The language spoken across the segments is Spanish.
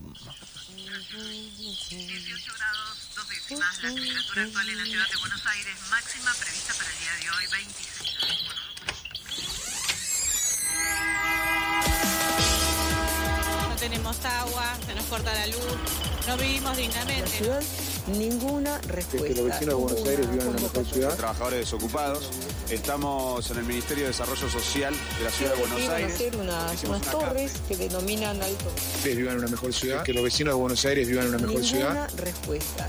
Tomás. 18 grados, 2 décimas. La temperatura actual en la ciudad de Buenos Aires, máxima prevista para el día de hoy, 26 grados. No tenemos agua, se nos corta la luz, no vivimos dignamente. Ciudad, ninguna respuesta. Desde los vecinos de Buenos Aires viven en la mejor ciudad. Trabajadores desocupados. Estamos en el Ministerio de Desarrollo Social de la Ciudad de Buenos Aires. Hacer unas torres que denominan alto. Ustedes vivan en una mejor ciudad. Que los vecinos de Buenos Aires vivan en una mejor ciudad. Ninguna respuesta.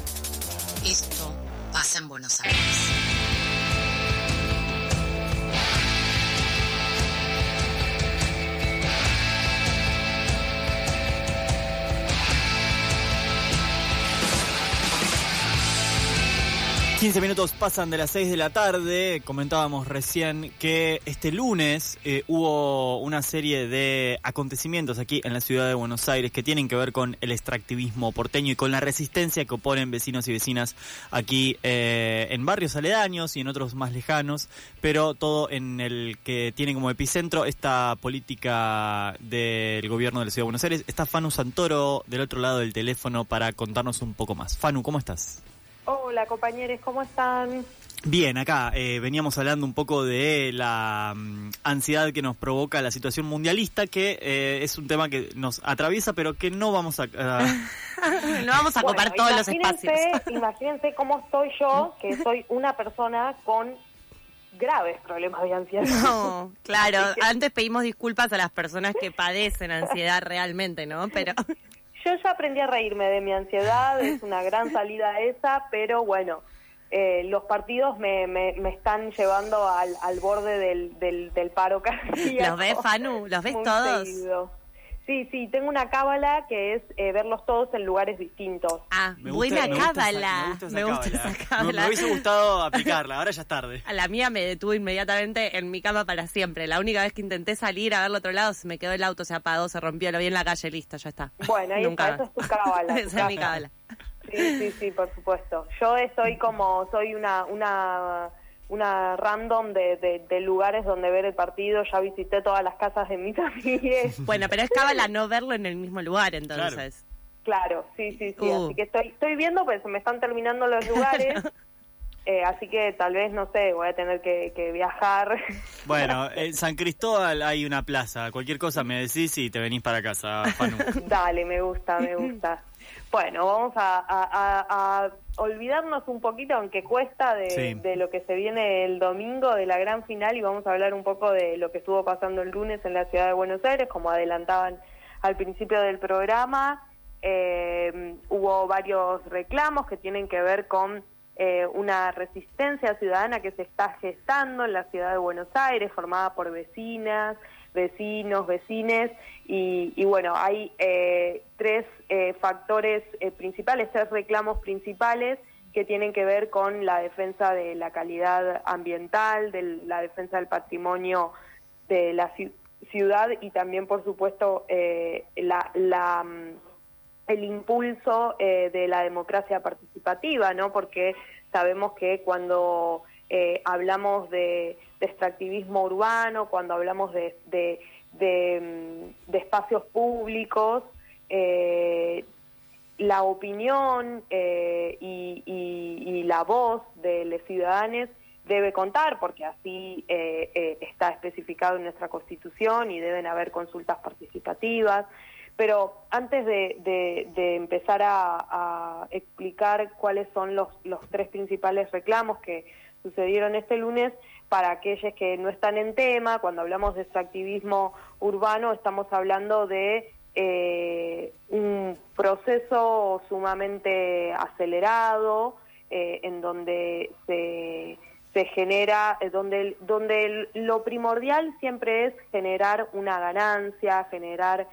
Esto pasa en Buenos Aires.15 minutos pasan de las 6 de la tarde. Comentábamos recién que este lunes hubo una serie de acontecimientos aquí en la ciudad de Buenos Aires que tienen que ver con el extractivismo porteño y con la resistencia que oponen vecinos y vecinas aquí en barrios aledaños y en otros más lejanos, pero todo en el que tiene como epicentro esta política del gobierno de la ciudad de Buenos Aires. Está Fanu Santoro del otro lado del teléfono para contarnos un poco más. Fanu, ¿cómo estás? Hola compañeros, ¿cómo están? Bien, acá veníamos hablando un poco de la ansiedad que nos provoca la situación mundialista, que es un tema que nos atraviesa, pero que no vamos a... no vamos a ocupar todos los espacios. Imagínense cómo estoy yo, que soy una persona con graves problemas de ansiedad. No, claro, antes pedimos disculpas a las personas que padecen ansiedad realmente, ¿no? Pero... yo ya aprendí a reírme de mi ansiedad, es una gran salida esa, pero bueno, los partidos me están llevando al borde del paro cardíaco. ¿Los ves, Fanu? ¿Los ves todos? Seguido. Sí, tengo una cábala que es verlos todos en lugares distintos. Ah, buena cábala. Me gusta esa cábala. Me hubiese gustado aplicarla, ahora ya es tarde. A la mía me detuvo inmediatamente en mi cama para siempre. La única vez que intenté salir a verlo otro lado, se me quedó el auto, se apagó, se rompió, lo vi en la calle, listo, ya está. Bueno, ahí está, esa es tu cábala. Esa es mi cábala. Sí, por supuesto. Yo estoy como, soy una random de lugares donde ver el partido, ya visité todas las casas de mis amigas. Bueno, pero es cábala no verlo en el mismo lugar, entonces. Claro, sí, así que estoy viendo, pero se me están terminando los lugares, así que tal vez, no sé, voy a tener que viajar. Bueno, en San Cristóbal hay una plaza, cualquier cosa me decís y te venís para casa, Fanu. Dale, me gusta. Bueno, vamos a olvidarnos un poquito, aunque cuesta, de lo que se viene el domingo, de la gran final, y vamos a hablar un poco de lo que estuvo pasando el lunes en la ciudad de Buenos Aires, como adelantaban al principio del programa. Hubo varios reclamos que tienen que ver con una resistencia ciudadana que se está gestando en la ciudad de Buenos Aires, formada por vecinas, vecinos, vecines, y bueno, hay tres factores principales, tres reclamos principales que tienen que ver con la defensa de la calidad ambiental, de la defensa del patrimonio de la ciudad y también, por supuesto, el impulso de la democracia participativa, ¿no? Porque sabemos que cuando hablamos de extractivismo urbano, cuando hablamos de espacios públicos, la opinión y la voz de los ciudadanos debe contar, porque así está especificado en nuestra Constitución y deben haber consultas participativas. Pero antes de empezar a explicar cuáles son los tres principales reclamos que sucedieron este lunes, para aquellos que no están en tema, cuando hablamos de extractivismo urbano estamos hablando de un proceso sumamente acelerado en donde se genera, donde lo primordial siempre es generar una ganancia, generar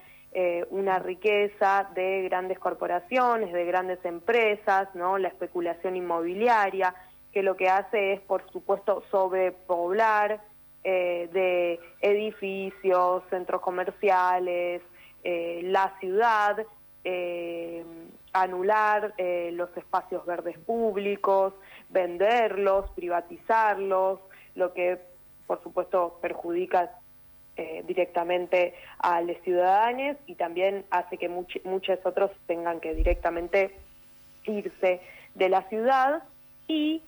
una riqueza de grandes corporaciones, de grandes empresas, ¿no? La especulación inmobiliaria, que lo que hace es, por supuesto, sobrepoblar de edificios, centros comerciales, la ciudad, anular los espacios verdes públicos, venderlos, privatizarlos, lo que, por supuesto, perjudica directamente a los ciudadanos, y también hace que muchos otros tengan que directamente irse de la ciudad. Y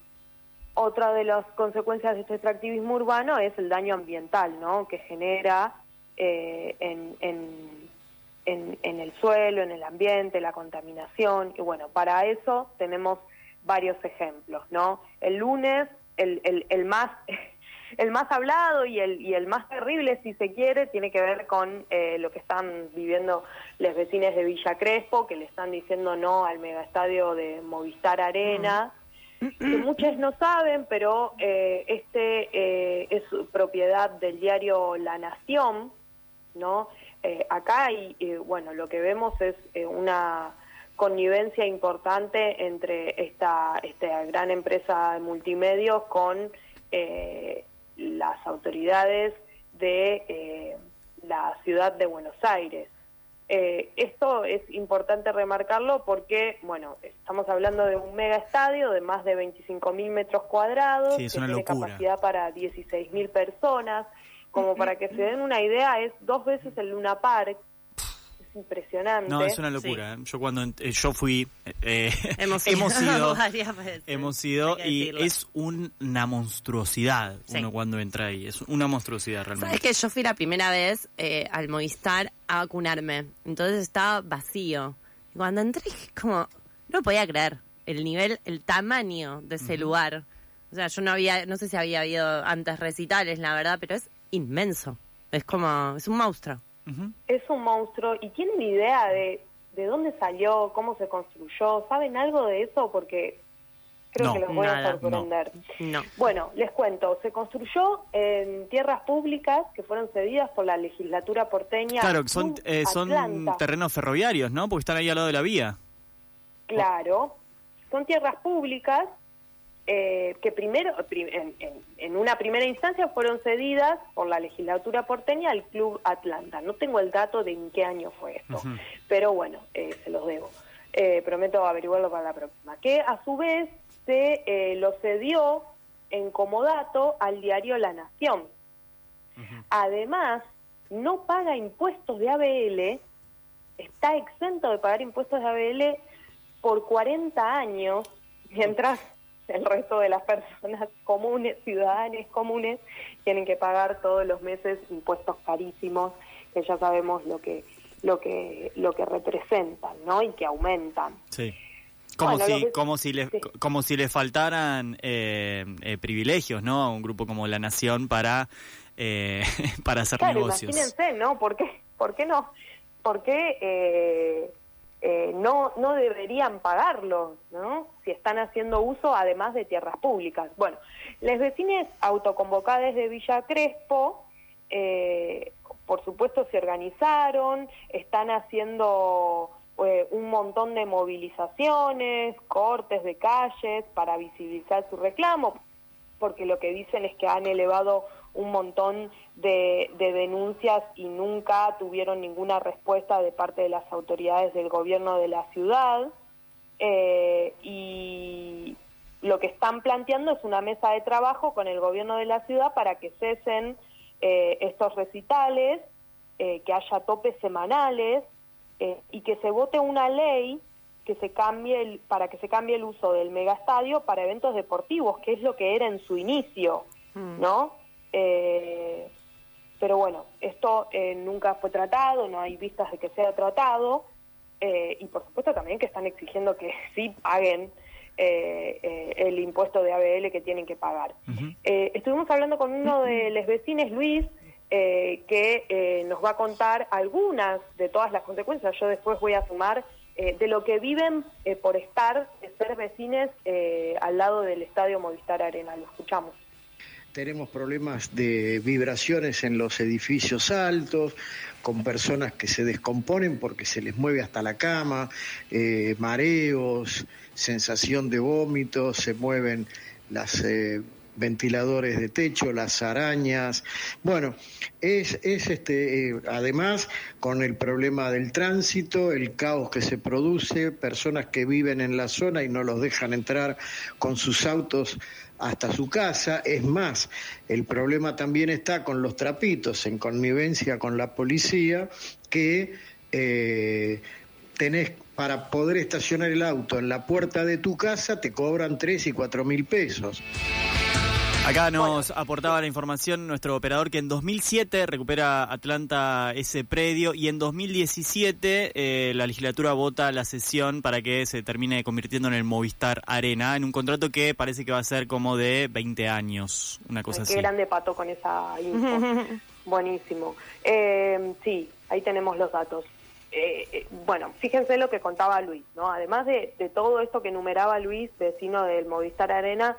otra de las consecuencias de este extractivismo urbano es el daño ambiental, ¿no?, que genera en el suelo, en el ambiente, la contaminación. Y bueno, para eso tenemos varios ejemplos, ¿no? El lunes, el más hablado y el más terrible, si se quiere, tiene que ver con lo que están viviendo los vecinos de Villa Crespo, que le están diciendo no al megaestadio de Movistar Arena, que muchos no saben, pero es propiedad del diario La Nación, ¿no? Acá, y bueno, lo que vemos es una connivencia importante entre esta gran empresa de multimedios con las autoridades de la ciudad de Buenos Aires. Esto es importante remarcarlo porque, bueno, estamos hablando de un mega estadio de más de 25.000 metros cuadrados, sí, es una locura, que tiene capacidad para 16.000 personas. Como para que se den una idea, es 2 veces el Luna Park. Es impresionante. No, es una locura. Sí. Yo cuando yo fui... Hemos ido y es una monstruosidad, sí, uno cuando entra ahí. Es una monstruosidad realmente. ¿Sabes que yo fui la primera vez al Movistar a vacunarme? Entonces estaba vacío. Y cuando entré, como... No podía creer el nivel, el tamaño de ese lugar. O sea, yo no sé si había habido antes recitales, la verdad, pero es inmenso. Es un monstruo. Uh-huh. Es un monstruo. ¿Y tienen idea de dónde salió, cómo se construyó? ¿Saben algo de eso? Porque creo que los voy a sorprender. No. Bueno, les cuento. Se construyó en tierras públicas que fueron cedidas por la legislatura porteña. Claro, son terrenos ferroviarios, ¿no? Porque están ahí al lado de la vía. Claro. Son tierras públicas. Que primero, en una primera instancia fueron cedidas por la legislatura porteña al Club Atlanta. No tengo el dato de en qué año fue esto, pero bueno, se los debo. Prometo averiguarlo para la próxima. Que a su vez se lo cedió en comodato al diario La Nación. Uh-huh. Además, no paga impuestos de ABL, está exento de pagar impuestos de ABL por 40 años, mientras... el resto de las personas comunes, ciudadanos comunes, tienen que pagar todos los meses impuestos carísimos, que ya sabemos lo que representan, ¿no? Y que aumentan. Sí. Como si le faltaran privilegios, ¿no? A un grupo como La Nación para hacer negocios. Imagínense, ¿no? ¿Por qué no? ¿Por qué no deberían pagarlo, ¿no?, si están haciendo uso además de tierras públicas? Bueno, los vecinos autoconvocados de Villa Crespo, por supuesto, se organizaron, están haciendo un montón de movilizaciones, cortes de calles para visibilizar su reclamo, porque lo que dicen es que han elevado un montón de denuncias y nunca tuvieron ninguna respuesta de parte de las autoridades del gobierno de la ciudad, y lo que están planteando es una mesa de trabajo con el gobierno de la ciudad para que cesen estos recitales, que haya topes semanales, y que se vote una ley que se cambie para que se cambie el uso del megaestadio para eventos deportivos, que es lo que era en su inicio, ¿no? Pero bueno, esto nunca fue tratado, no hay vistas de que sea tratado, y por supuesto también que están exigiendo que sí paguen el impuesto de ABL que tienen que pagar. Uh-huh. Estuvimos hablando con uno de los vecinos, Luis, que nos va a contar algunas de todas las consecuencias. Yo después voy a sumar de lo que viven por ser vecinos al lado del estadio Movistar Arena. Lo escuchamos. Tenemos problemas de vibraciones en los edificios altos, con personas que se descomponen porque se les mueve hasta la cama, mareos, sensación de vómitos, se mueven las ventiladores de techo, las arañas. Bueno, además con el problema del tránsito, el caos que se produce, personas que viven en la zona y no los dejan entrar con sus autos hasta su casa. Es más, el problema también está con los trapitos, en connivencia con la policía, que tenés, para poder estacionar el auto en la puerta de tu casa, te cobran 3 y 4 mil pesos. Acá nos aportaba la información nuestro operador que en 2007 recupera Atlanta ese predio y en 2017 la legislatura vota la cesión para que se termine convirtiendo en el Movistar Arena, en un contrato que parece que va a ser como de 20 años, una cosa así. Qué grande Pato con esa info. Buenísimo. Sí, ahí tenemos los datos. Bueno, fíjense lo que contaba Luis, ¿no? Además de todo esto que enumeraba Luis, vecino del Movistar Arena,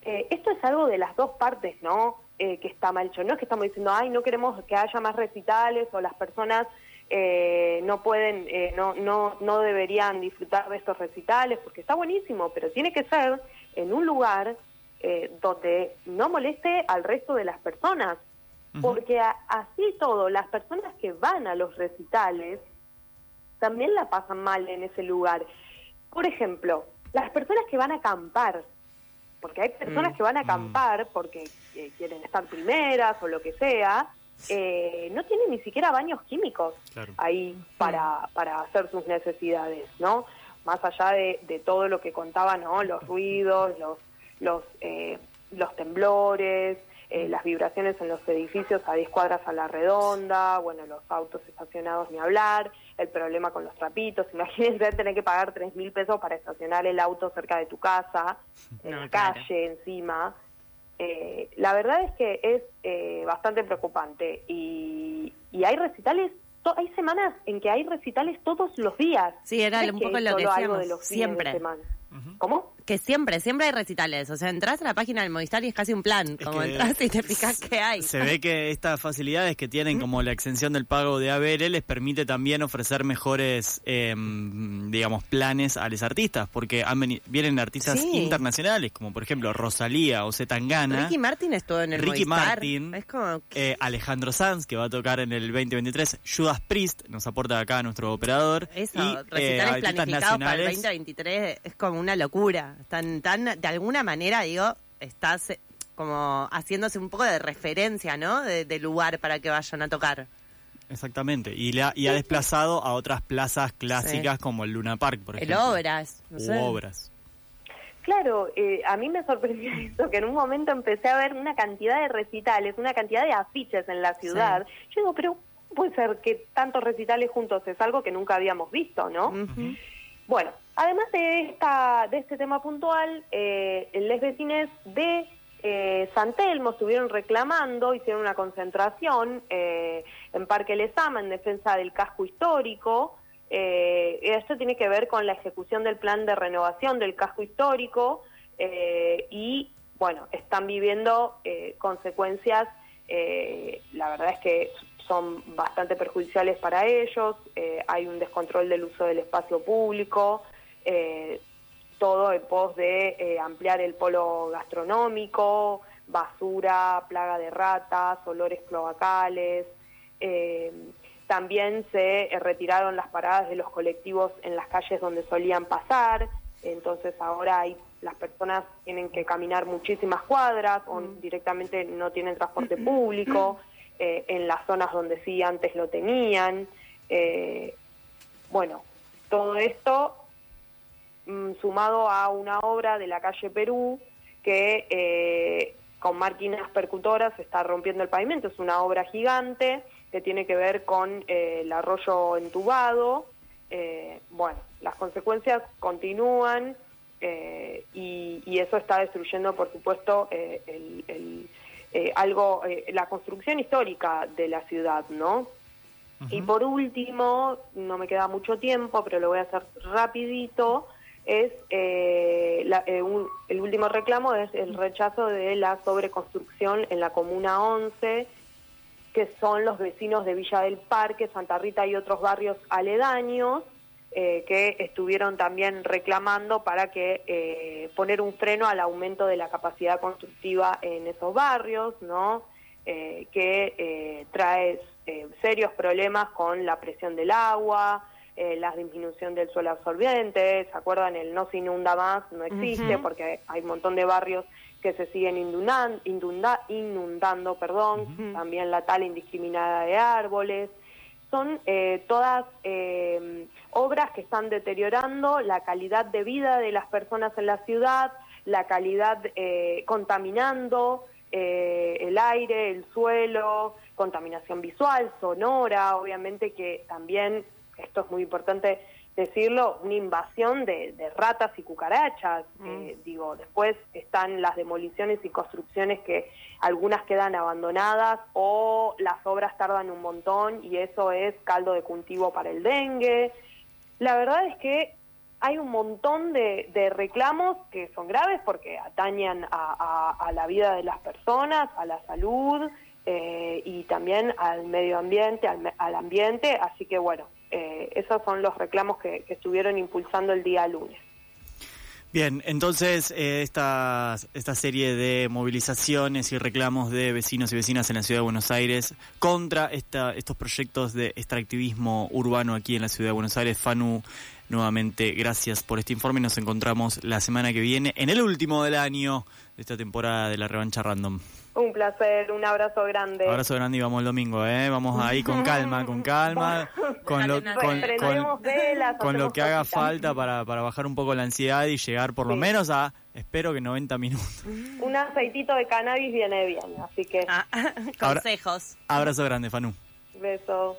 esto es algo de las dos partes, ¿no? Que está mal hecho. No es que estamos diciendo, ay, no queremos que haya más recitales o las personas no pueden, no deberían disfrutar de estos recitales, porque está buenísimo, pero tiene que ser en un lugar donde no moleste al resto de las personas, porque así todo, las personas que van a los recitales también la pasan mal en ese lugar. Por ejemplo, las personas que van a acampar, porque hay personas que van a acampar porque quieren estar primeras o lo que sea, no tienen ni siquiera baños químicos ahí para hacer sus necesidades, ¿no? Más allá de todo lo que contaban, ¿no? Los ruidos, los temblores, las vibraciones en los edificios a 10 cuadras a la redonda, bueno, los autos estacionados ni hablar, el problema con los trapitos. Imagínense tener que pagar 3.000 pesos para estacionar el auto cerca de tu casa, en la calle encima. La verdad es que es bastante preocupante y hay recitales, hay semanas en que hay recitales todos los días. Sí, era un poco lo que decíamos, siempre. ¿Cómo? Que siempre hay recitales. O sea, entras a la página del Movistar y es casi un plan. Como entras y te fijas que hay. Se ve que estas facilidades que tienen, como la exención del pago de ABL, les permite también ofrecer mejores, digamos, planes a los artistas. Porque vienen artistas internacionales, como por ejemplo Rosalía o C. Tangana. Ricky Martin estuvo en el Movistar. Ricky Martin, Alejandro Sanz, que va a tocar en el 2023. Judas Priest, nos aporta acá nuestro operador. Eso, y recitales planificados para el 2023 es como una locura. Tan de alguna manera, digo, estás como haciéndose un poco de referencia, ¿no? De lugar para que vayan a tocar. Exactamente. Y ha desplazado a otras plazas clásicas como el Luna Park, por ejemplo. Obras. Claro, a mí me sorprendió eso, que en un momento empecé a ver una cantidad de recitales, una cantidad de afiches en la ciudad. Sí. Yo digo, pero puede ser que tantos recitales juntos, es algo que nunca habíamos visto, ¿no? Uh-huh. Bueno, además de este tema puntual, los vecinos de San Telmo estuvieron reclamando, hicieron una concentración en Parque Lezama en defensa del casco histórico. Esto tiene que ver con la ejecución del plan de renovación del casco histórico y, bueno, están viviendo consecuencias, la verdad es que son bastante perjudiciales para ellos. Hay un descontrol del uso del espacio público, todo en pos de ampliar el polo gastronómico, basura, plaga de ratas, olores cloacales. También se retiraron las paradas de los colectivos en las calles donde solían pasar, entonces ahora las personas tienen que caminar muchísimas cuadras o directamente no tienen transporte público. En las zonas donde sí antes lo tenían. Bueno, todo esto sumado a una obra de la calle Perú que con máquinas percutoras está rompiendo el pavimento. Es una obra gigante que tiene que ver con el arroyo entubado. Bueno, las consecuencias continúan y eso está destruyendo, por supuesto, la construcción histórica de la ciudad, ¿no? Uh-huh. Y por último, no me queda mucho tiempo, pero lo voy a hacer rapidito, es el último reclamo es el rechazo de la sobreconstrucción en la Comuna 11, que son los vecinos de Villa del Parque, Santa Rita y otros barrios aledaños, que estuvieron también reclamando para que poner un freno al aumento de la capacidad constructiva en esos barrios, ¿no? Que trae serios problemas con la presión del agua, la disminución del suelo absorbente. ¿Se acuerdan? El no se inunda más no existe, uh-huh, porque hay un montón de barrios que se siguen inundando, uh-huh, también la tala indiscriminada de árboles. Son todas obras que están deteriorando la calidad de vida de las personas en la ciudad, la calidad, contaminando el aire, el suelo, contaminación visual, sonora, obviamente que también, esto es muy importante decirlo, una invasión de ratas y cucarachas. Después están las demoliciones y construcciones que algunas quedan abandonadas o las obras tardan un montón y eso es caldo de cultivo para el dengue. La verdad es que hay un montón de reclamos que son graves porque atañen a la vida de las personas, a la salud y también al medio ambiente, al ambiente, así que bueno. Esos son los reclamos que estuvieron impulsando el día lunes. Bien, entonces esta serie de movilizaciones y reclamos de vecinos y vecinas en la Ciudad de Buenos Aires contra estos proyectos de extractivismo urbano aquí en la Ciudad de Buenos Aires. Fanu, nuevamente gracias por este informe. Nos encontramos la semana que viene en el último del año de esta temporada de La Revancha Random. Un placer, un abrazo grande. Abrazo grande y vamos el domingo, vamos ahí con calma, con lo que haga falta para bajar un poco la ansiedad y llegar por lo menos a, espero que 90 minutos. Un aceitito de cannabis viene bien, así que... consejos. Abrazo grande, Fanu. Beso.